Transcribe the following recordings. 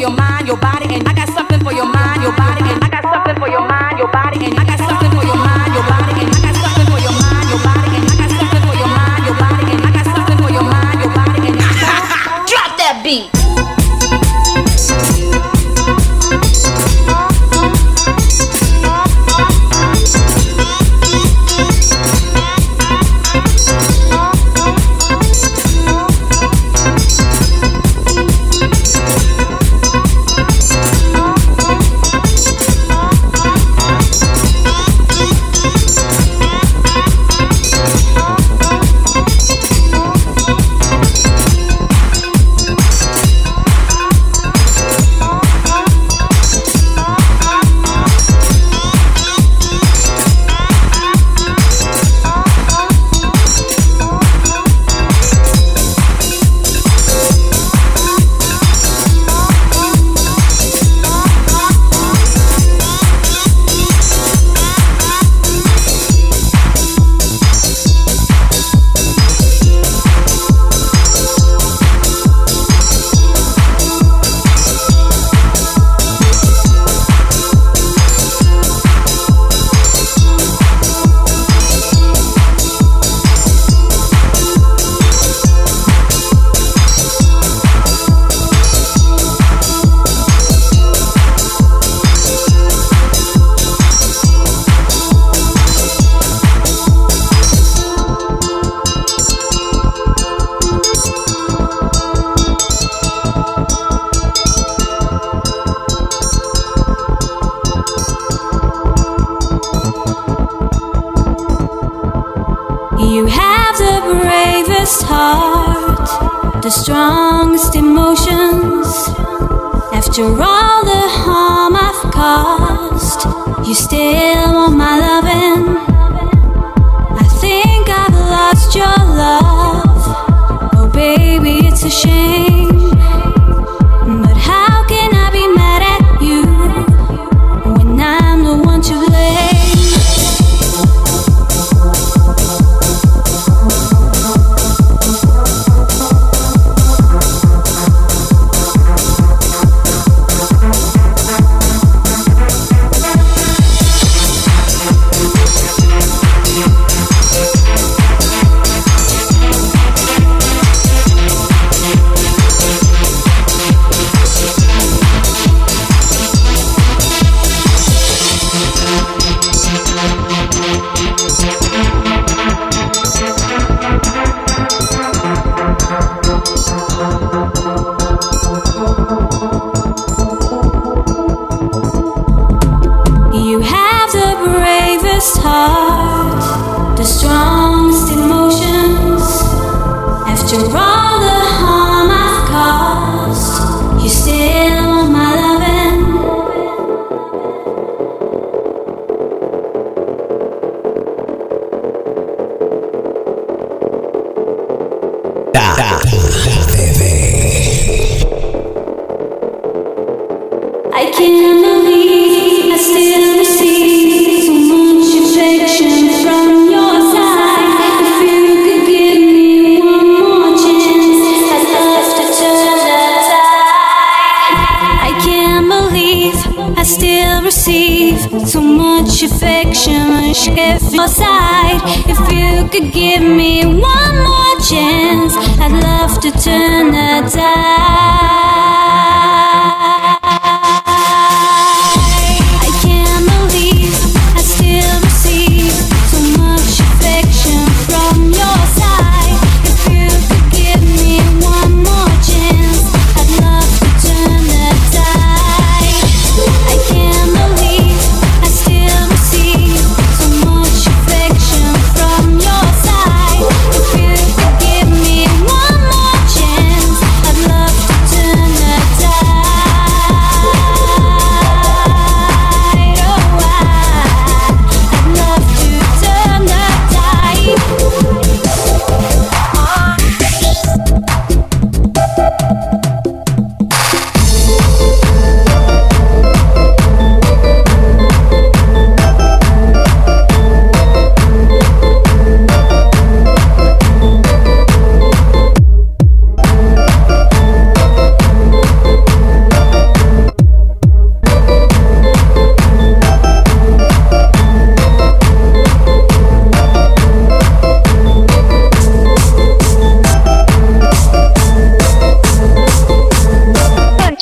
your mind, your body, and I got something for your mind, your body, and I got something for your mind, your body, and I got something for your mind, your body, and I got something for your mind, your body, and I got something for your mind, your body, and I got something for your mind, your body, and I drop that beat.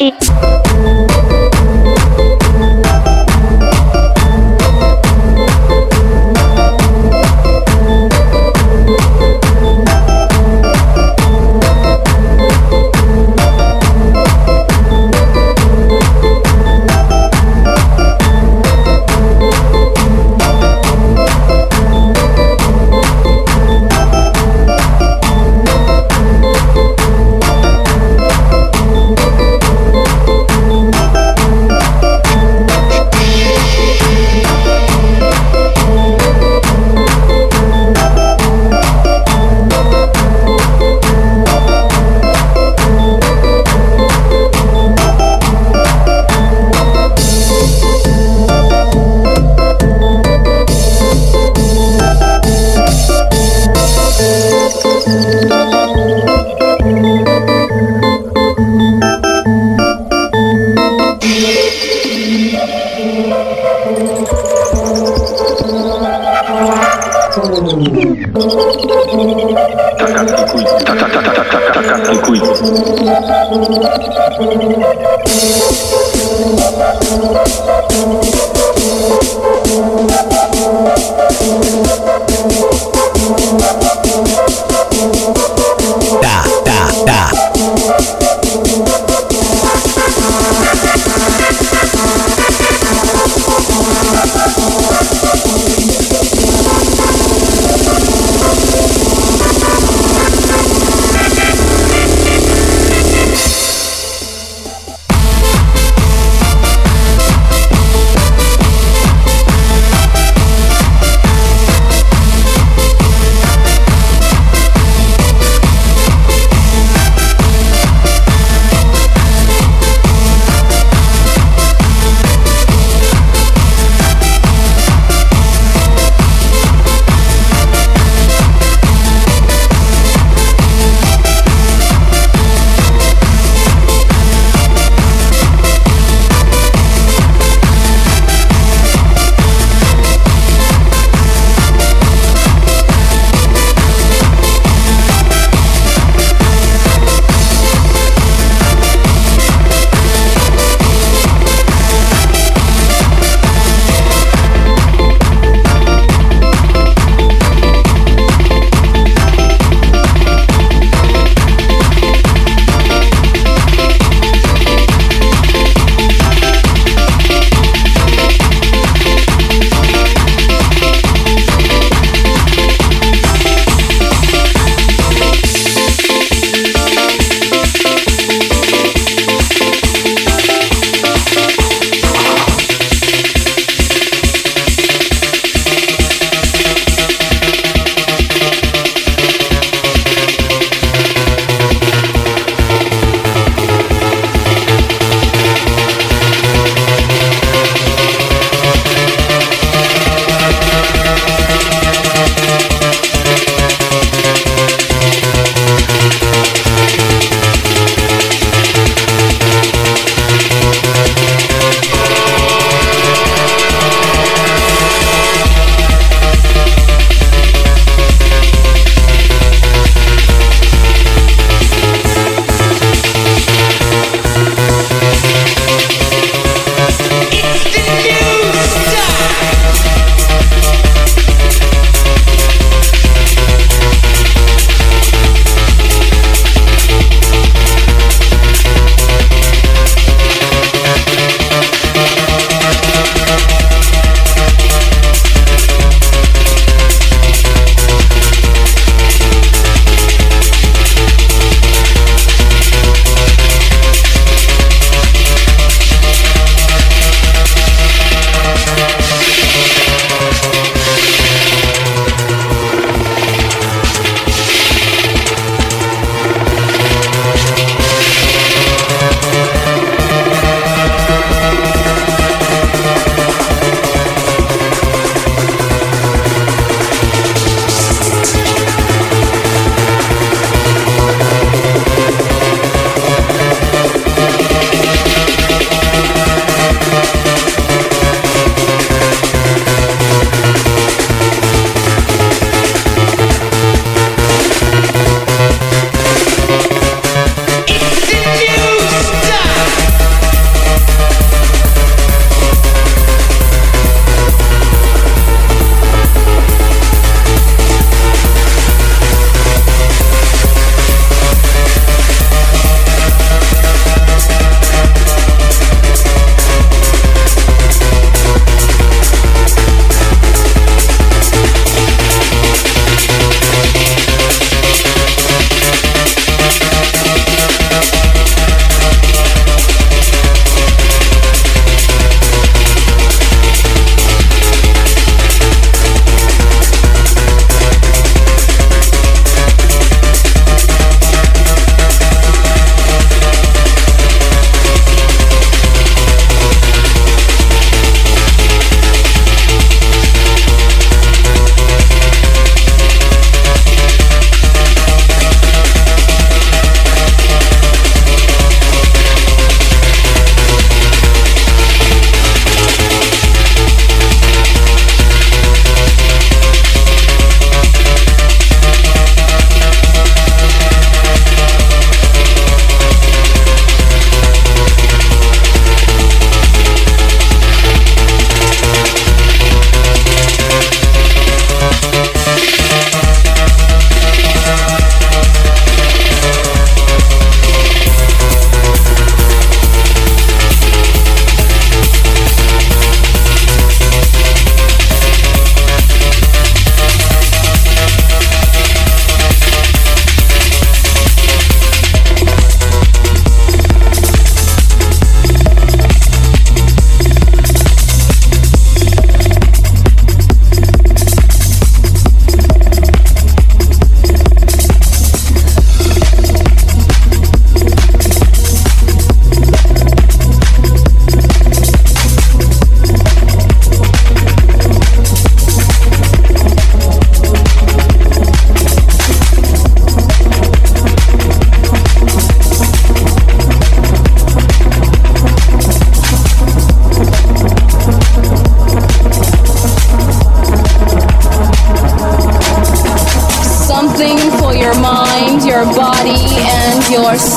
Hey.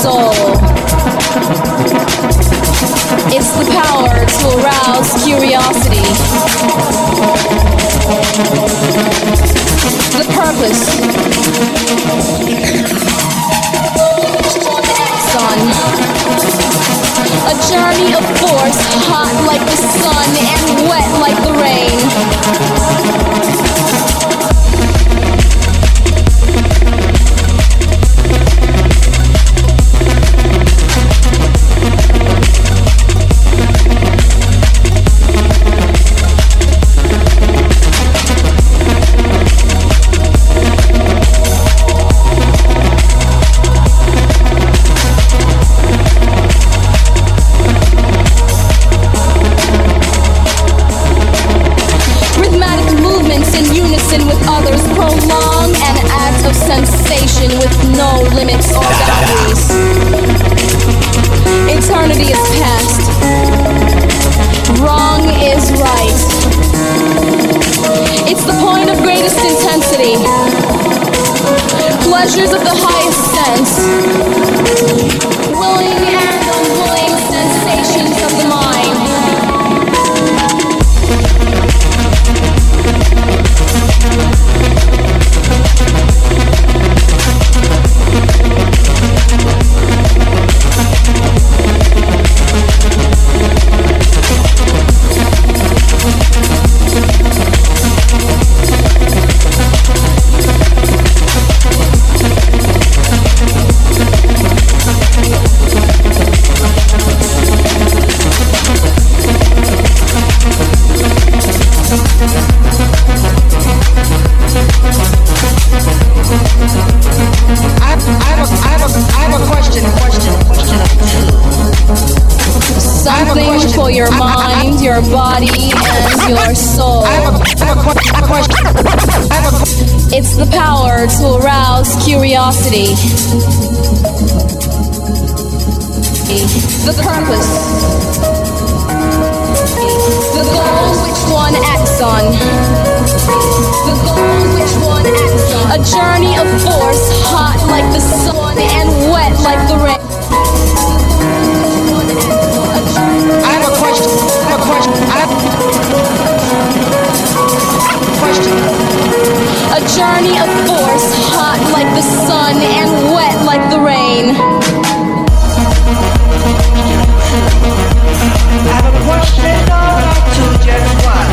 soul. It's the power to arouse curiosity. The purpose. Sun. A journey of force, hot like the sun and wet like the rain. The purpose, the goal which one acts on, the goal which one acts on, a journey of force, hot like the sun and wet like the rain. I have a question, I have a question, I have a question. A journey of force, hot like the sun and wet like the rain. Question all up to just one.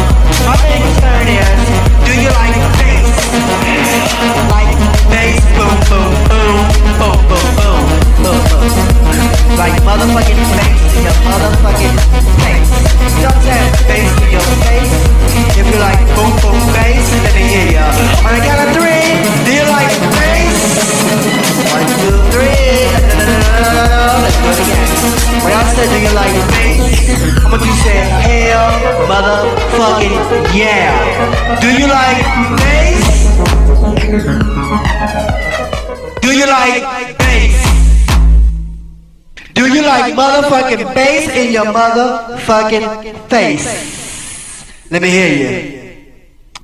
My big concern is, do you like bass? Like bass, boom, boom, boom, boom, boom, boom, boom, boom. Like motherfucking bass in your motherfucking face. Don't have bass in your face. If you like boom, boom, bass, let me hear ya. On the count of three, do you like bass? 1, 2, 3. Let's do it again. When I said, do you like bass? How about you say, hell, motherfucking, yeah. Do you like bass? Do you like bass? Do you like motherfucking bass in your motherfucking face? Let me hear you.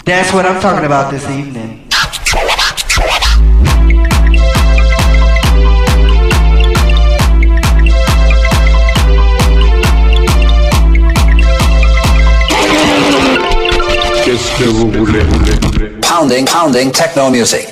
That's what I'm talking about this evening. Pounding techno music.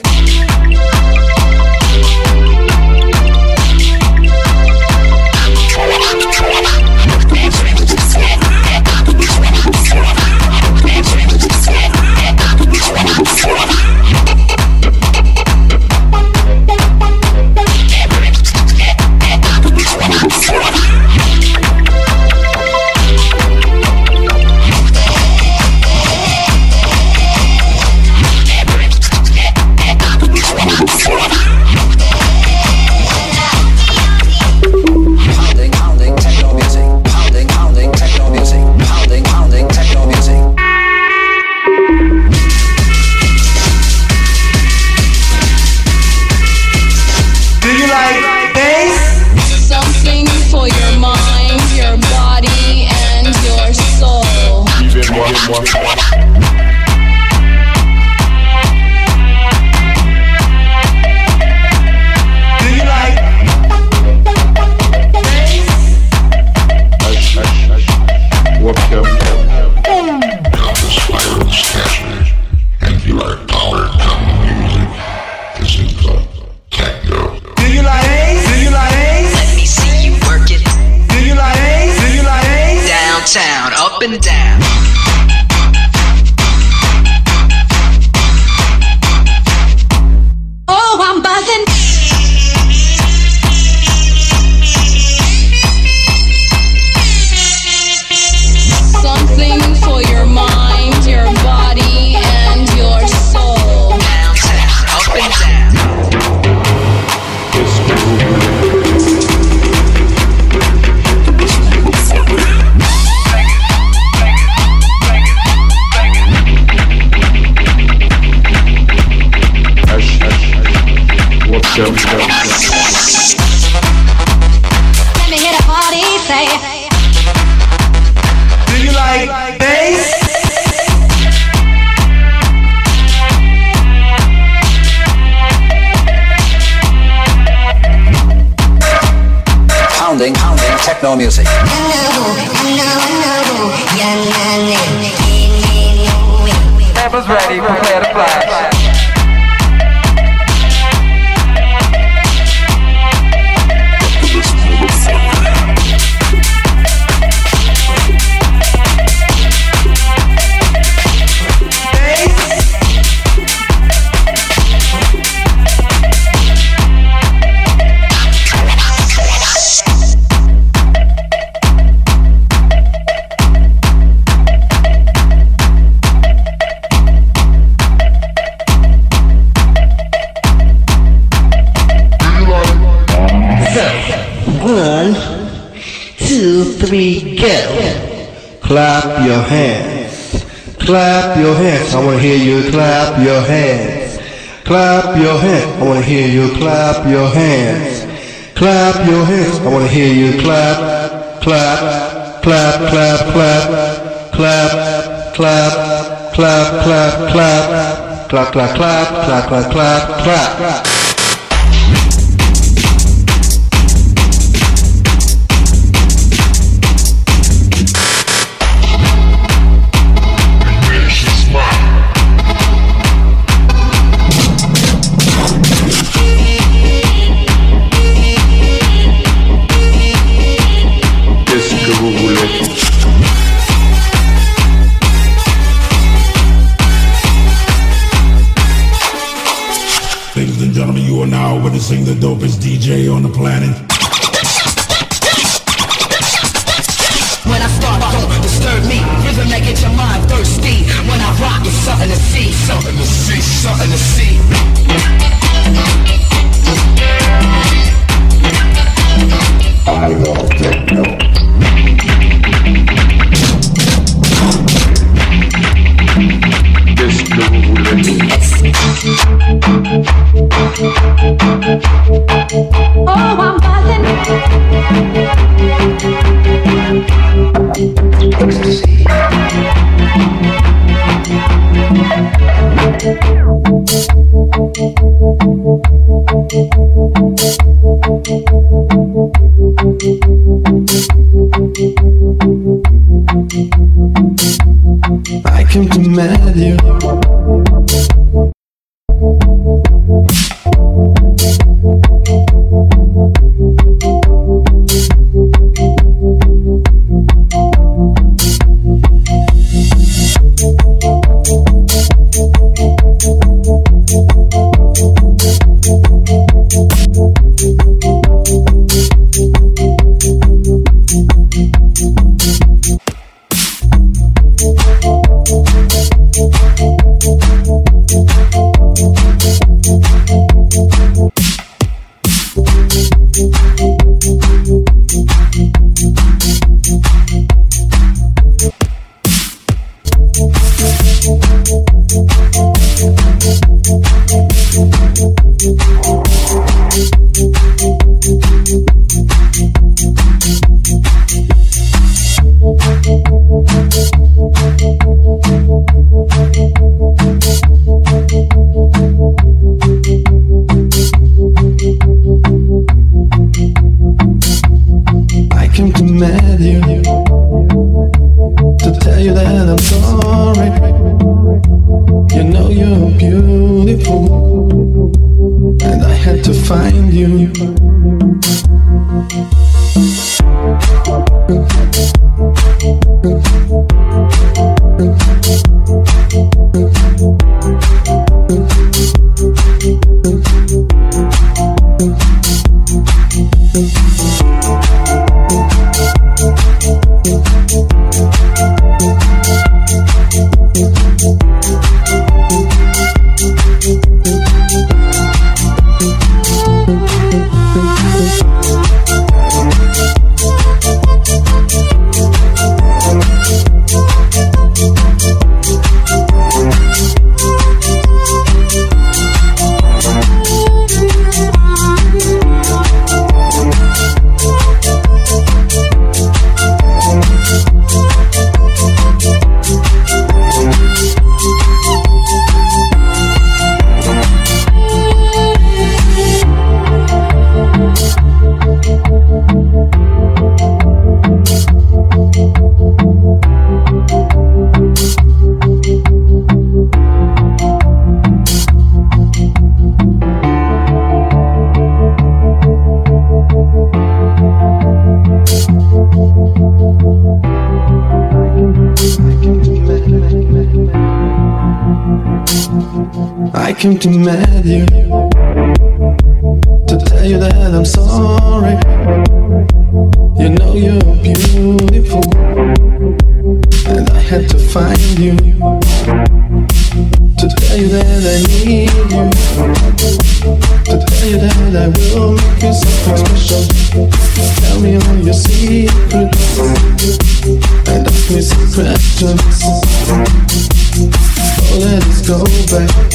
and down. Oh, I'm buzzing. Something for your mind, your body, and your soul. Downtown, up and down. It's cool. Let me hit a party, say. Do you like bass? Pounding, pounding techno music. Tappers ready, prepare to flash. Three, go. Clap your hands. Clap your hands. I want to hear you clap your hands. Clap your hands. I want to hear you clap your hands. Clap your hands. I want to hear you clap, clap, clap, clap, clap, clap, clap, clap, clap, clap, clap, clap, clap, clap, clap, clap, clap. Sing the dopest DJ on the planet. When I start, don't disturb me. Rhythm that gets your mind thirsty. When I rock, it's something to see, something to see, something to see. I love techno. Oh, I'm buzzing. Ecstasy. I came to meet you. Thank you. came to meet you, to tell you that I'm sorry. You know you're beautiful, and I had to find you, to tell you that I need you, to tell you that I will make you something special. Tell me all your secrets, and ask me some questions. Oh, let us go back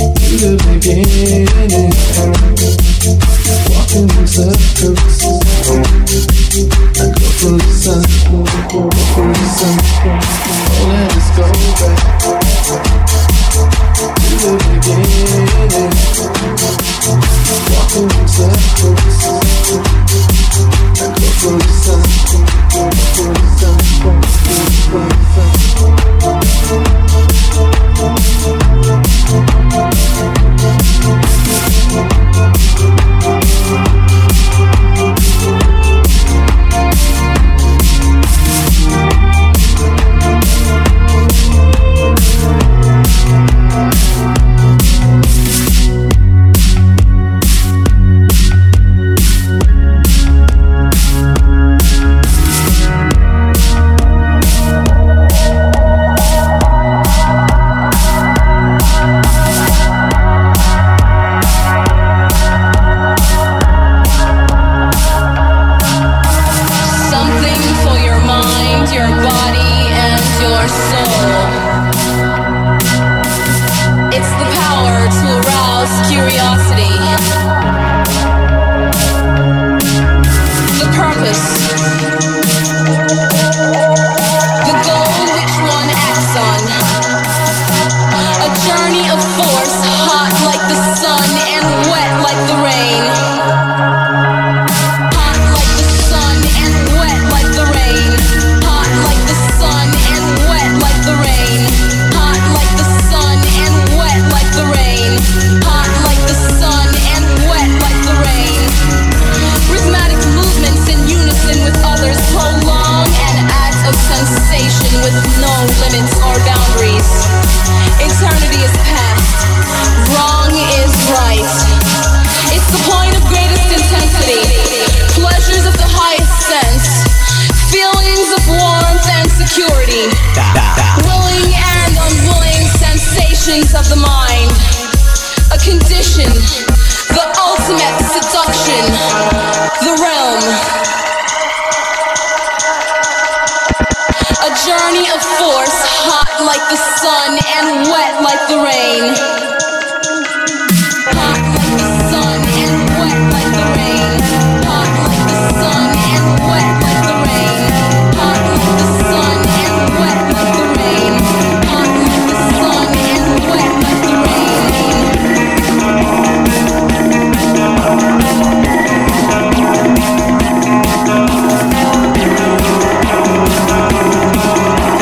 to the beginning, walking in circles, and go for the sun, go for the sun. Oh, let us go back to the beginning, walking in circles, and go for the sun, go for the sun, go for the sun.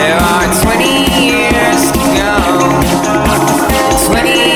There are 20 years to go, 20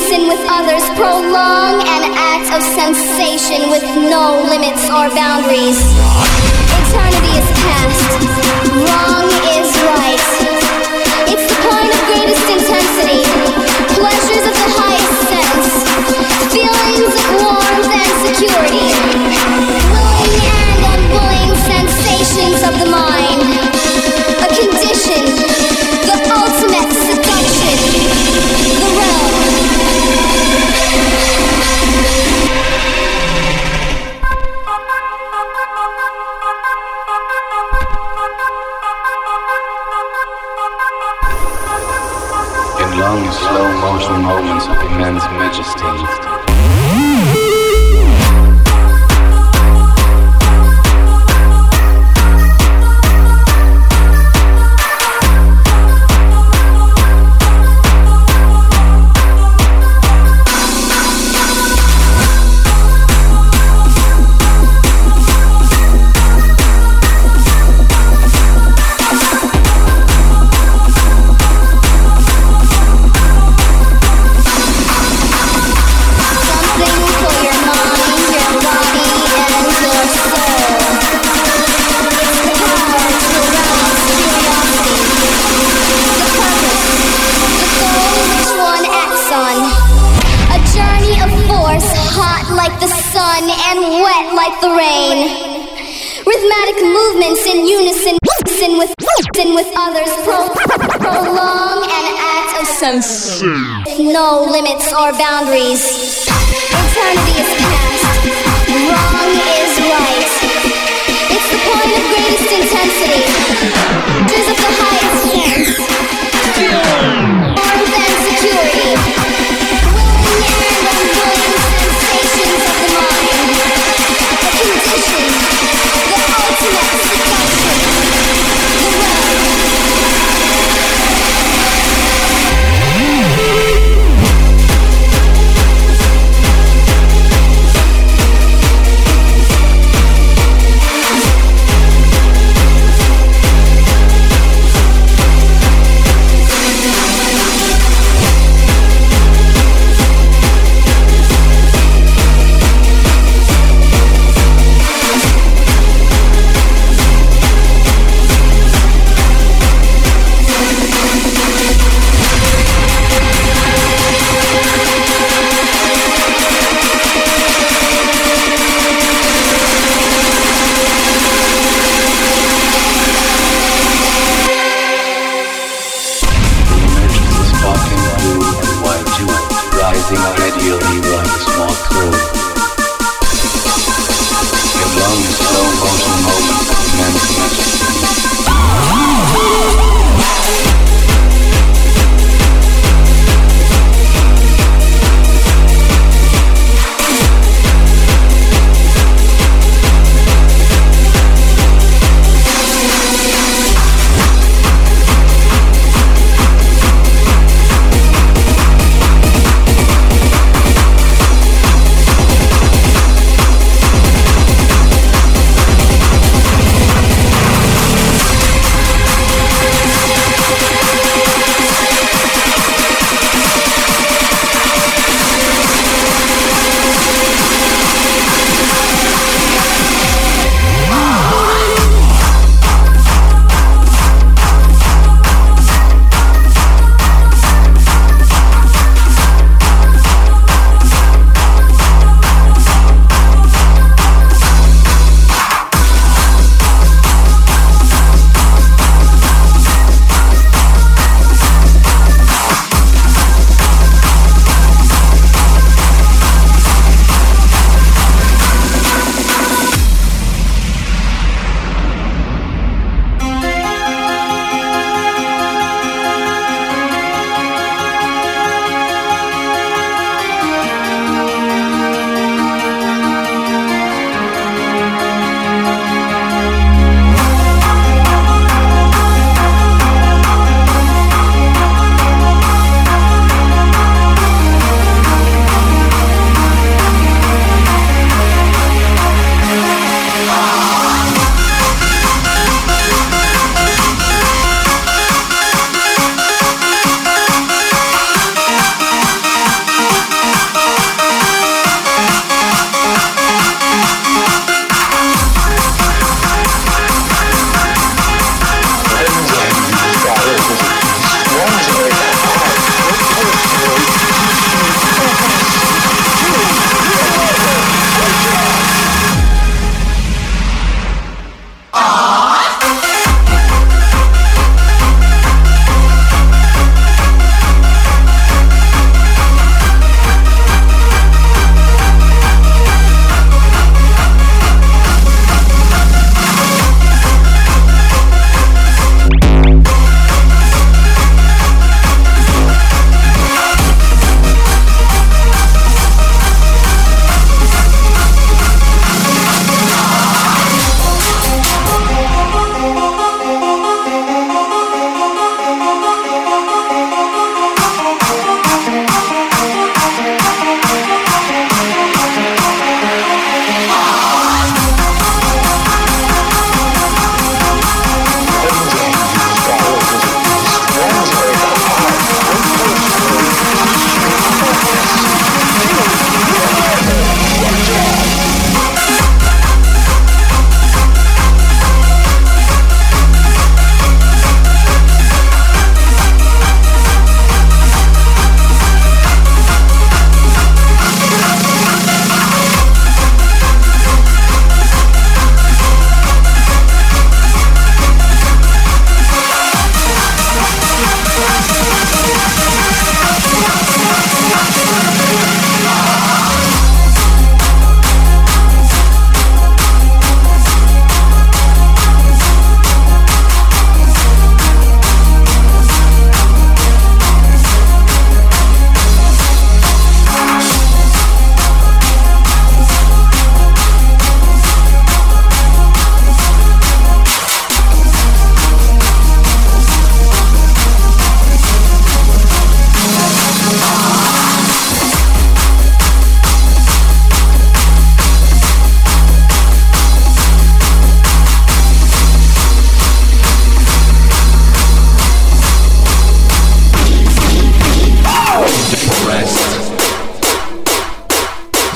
unison with others, prolong an act of sensation with no limits or boundaries. Eternity is past, wrong is right. It's the point of greatest intensity, pleasures of the highest sense, feelings of warmth and security, willing and unwilling sensations of the mind, a condition, the ultimate seduction, the realm. In long, slow motion moments of immense majesty. No limits or boundaries. Eternity is past, wrong is right. It's the point of greatest intensity, dreams of the highest sense, warmth and security, willing and unwilling sensations of the mind, the condition, the ultimate seduction, the realm.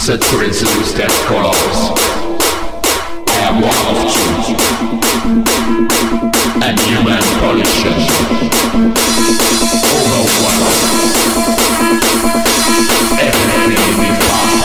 Such criticism stands for us. I am one of two, and human pollution over one. Everything we find,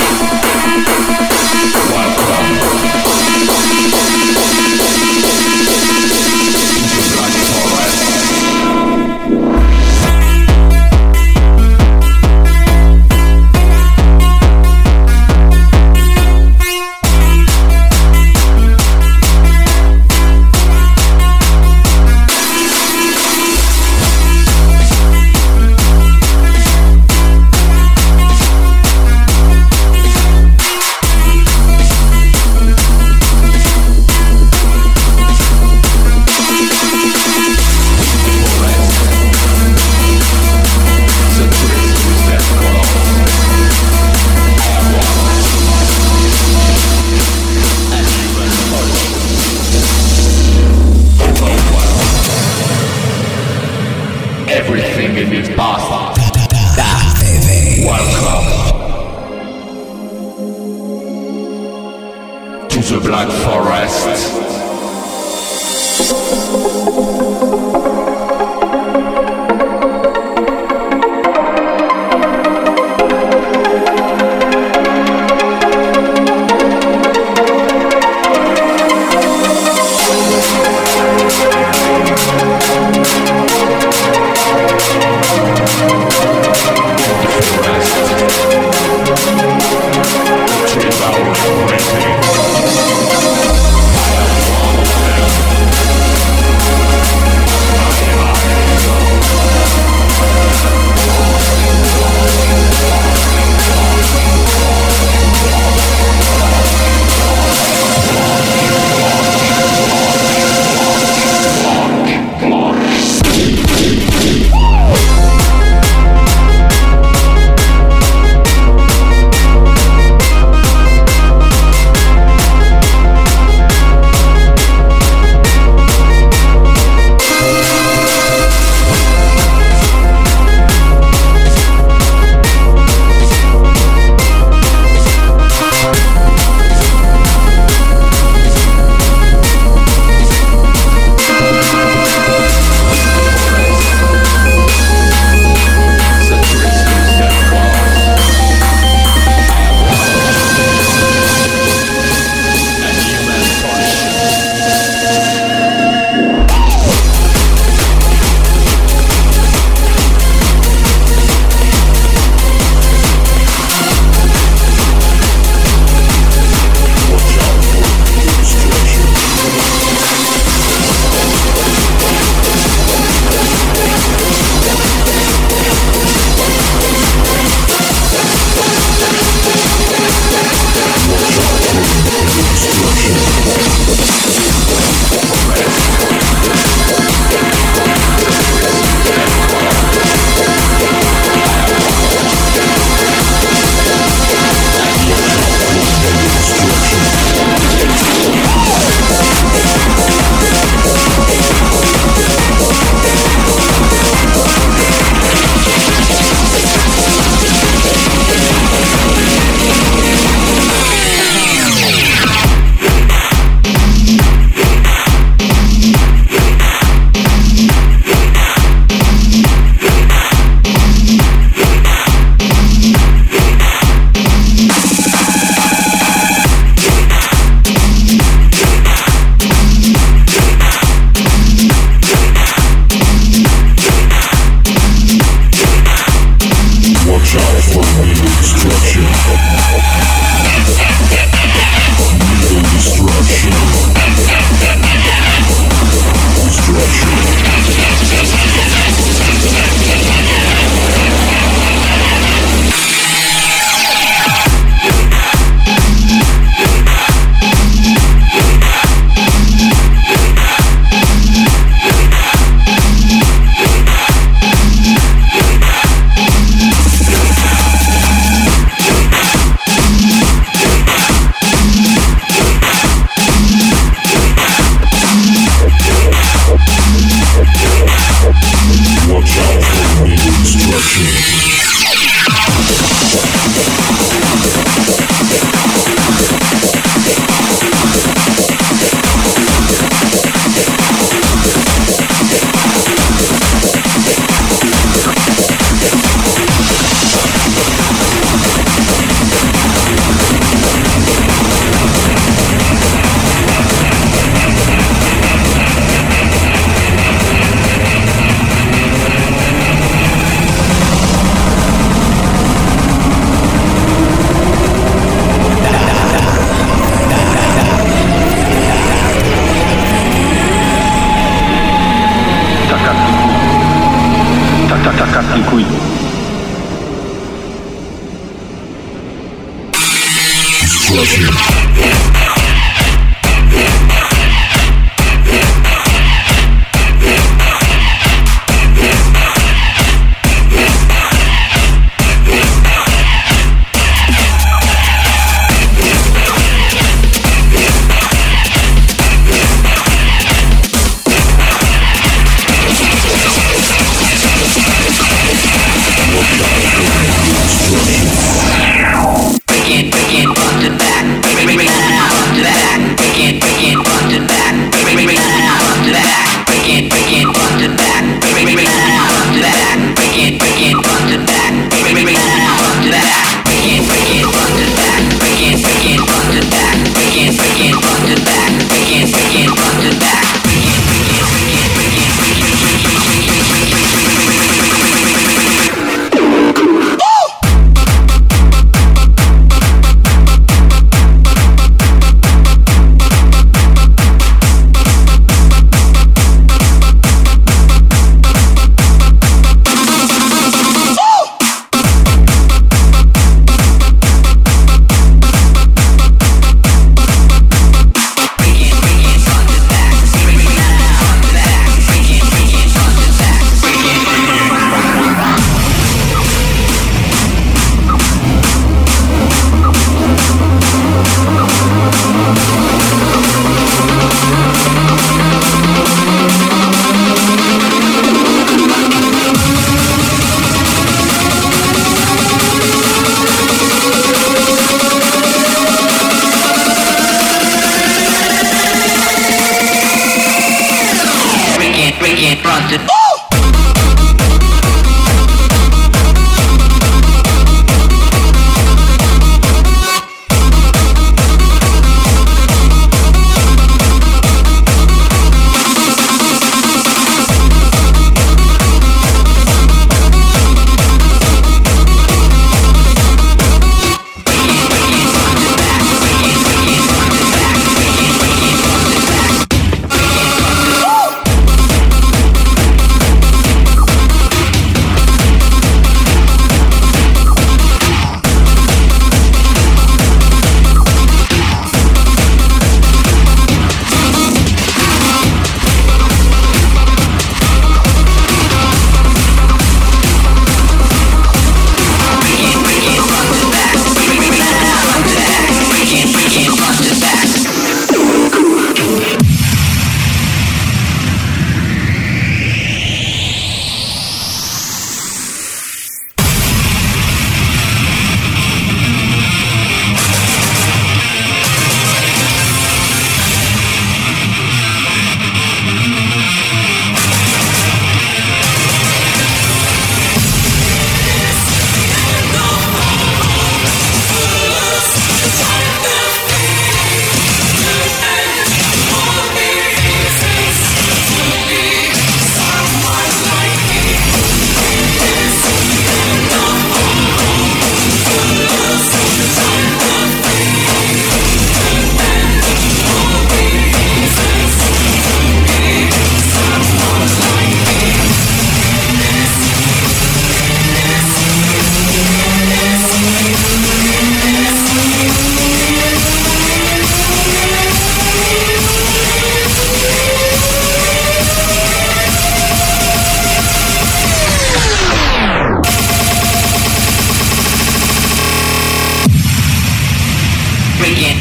weekend frosted.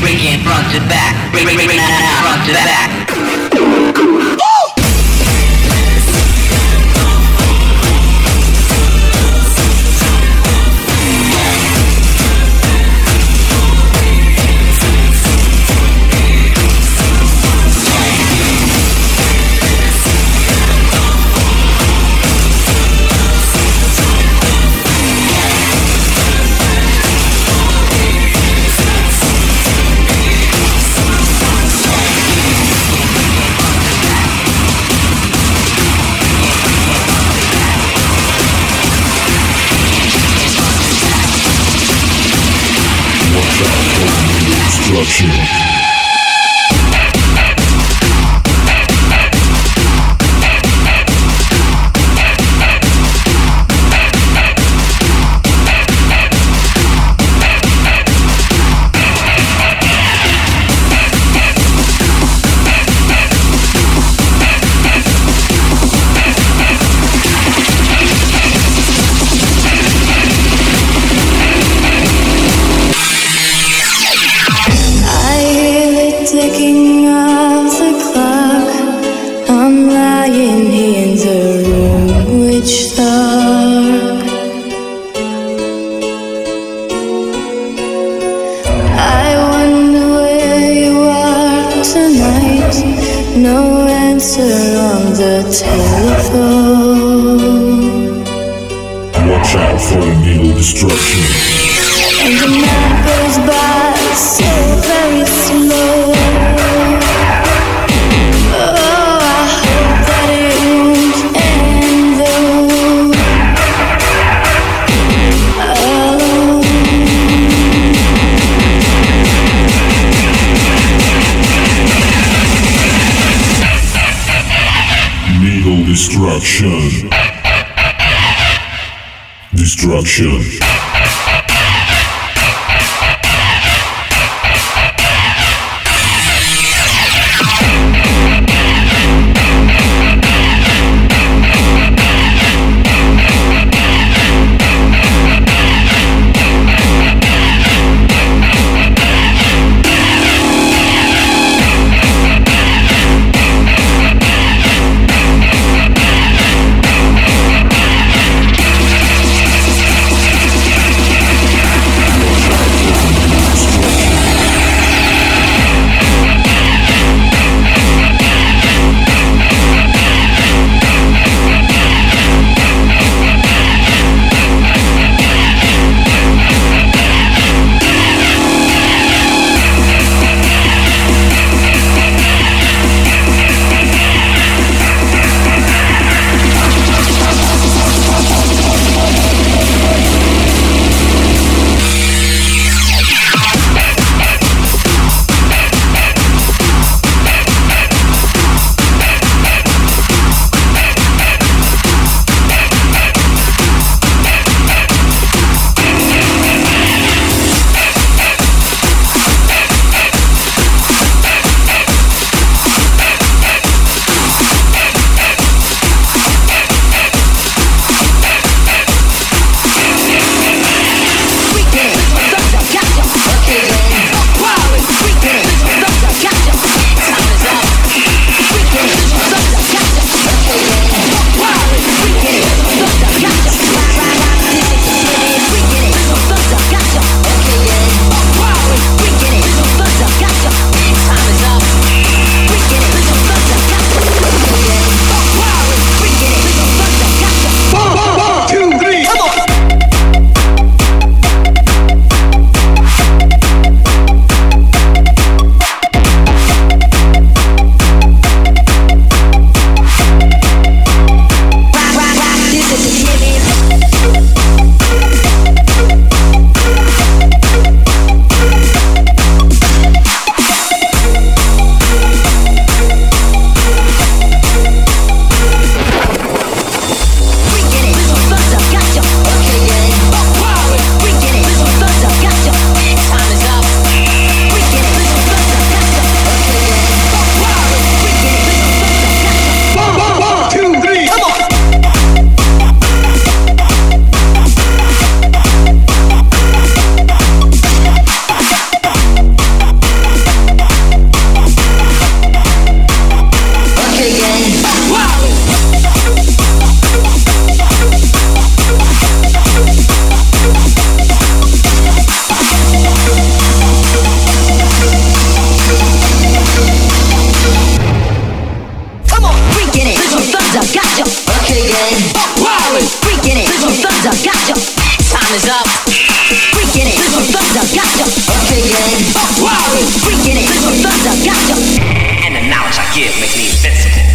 Breaking front to back, break now, front to back. Destruction. Destruction. Destruction. Gotcha. Time is up. Freaking it. Motherfucker, gotcha. Freaking it. Wow. Freaking it. Motherfucker, gotcha. And the knowledge I give makes me invincible.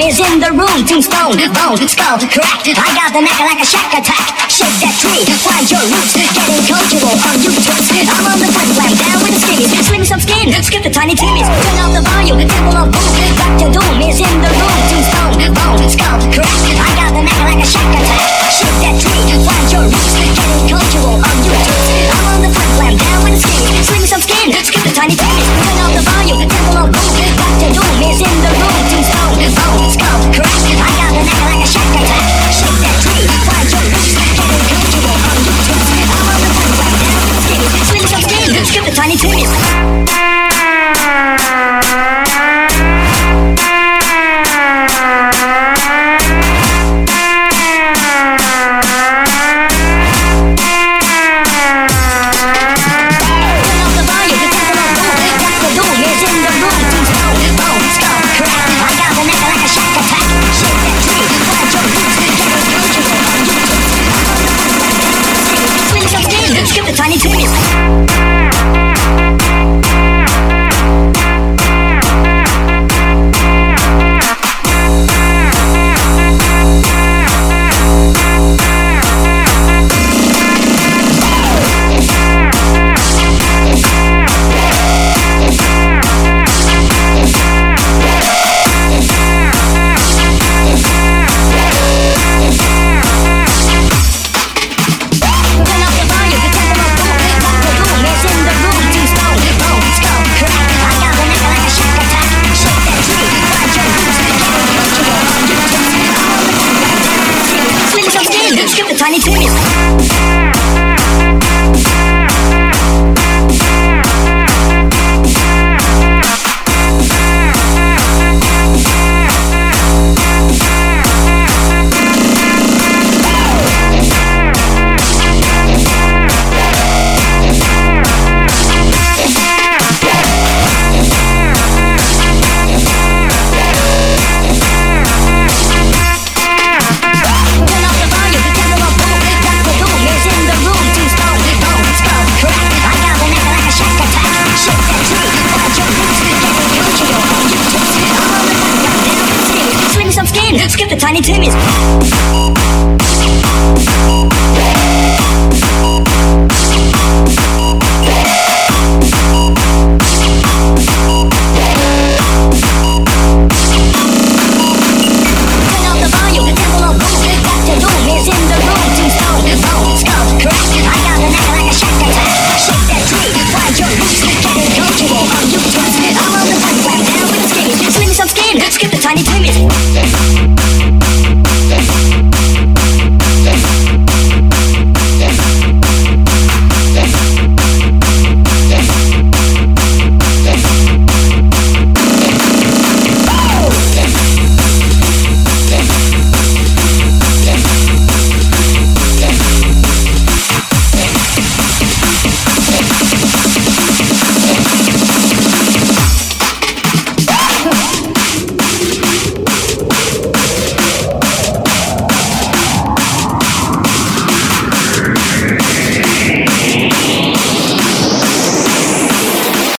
Is in the room, tombstone, bones, skull cracked. I got the knack like a shack attack. Shake that tree, find your roots, getting comfortable on YouTube. I'm on the front line, down with the skimmies, slim some skin, skip the tiny timmies. Turn up the volume, temple of boom. Dr. Doom is in the room, tombstone, bones, skull cracked. I got the knack like a shack attack. Shake that tree, find your roots, getting comfortable on YouTube. I'm on the front line, down with the skimmies, slim some skin, skip the tiny timmies. Turn up the volume, temple of boom. Dr. Doom is in the room, tombstone, bones. Let's go, crash. I got the knack like a shack attack. Shake that tree, find your roots, getting comfortable on YouTube. I'm on the front line, down with the skinnies, swing some skin, skip the tiny titties. Tiny titties. Skip the tiny timmies.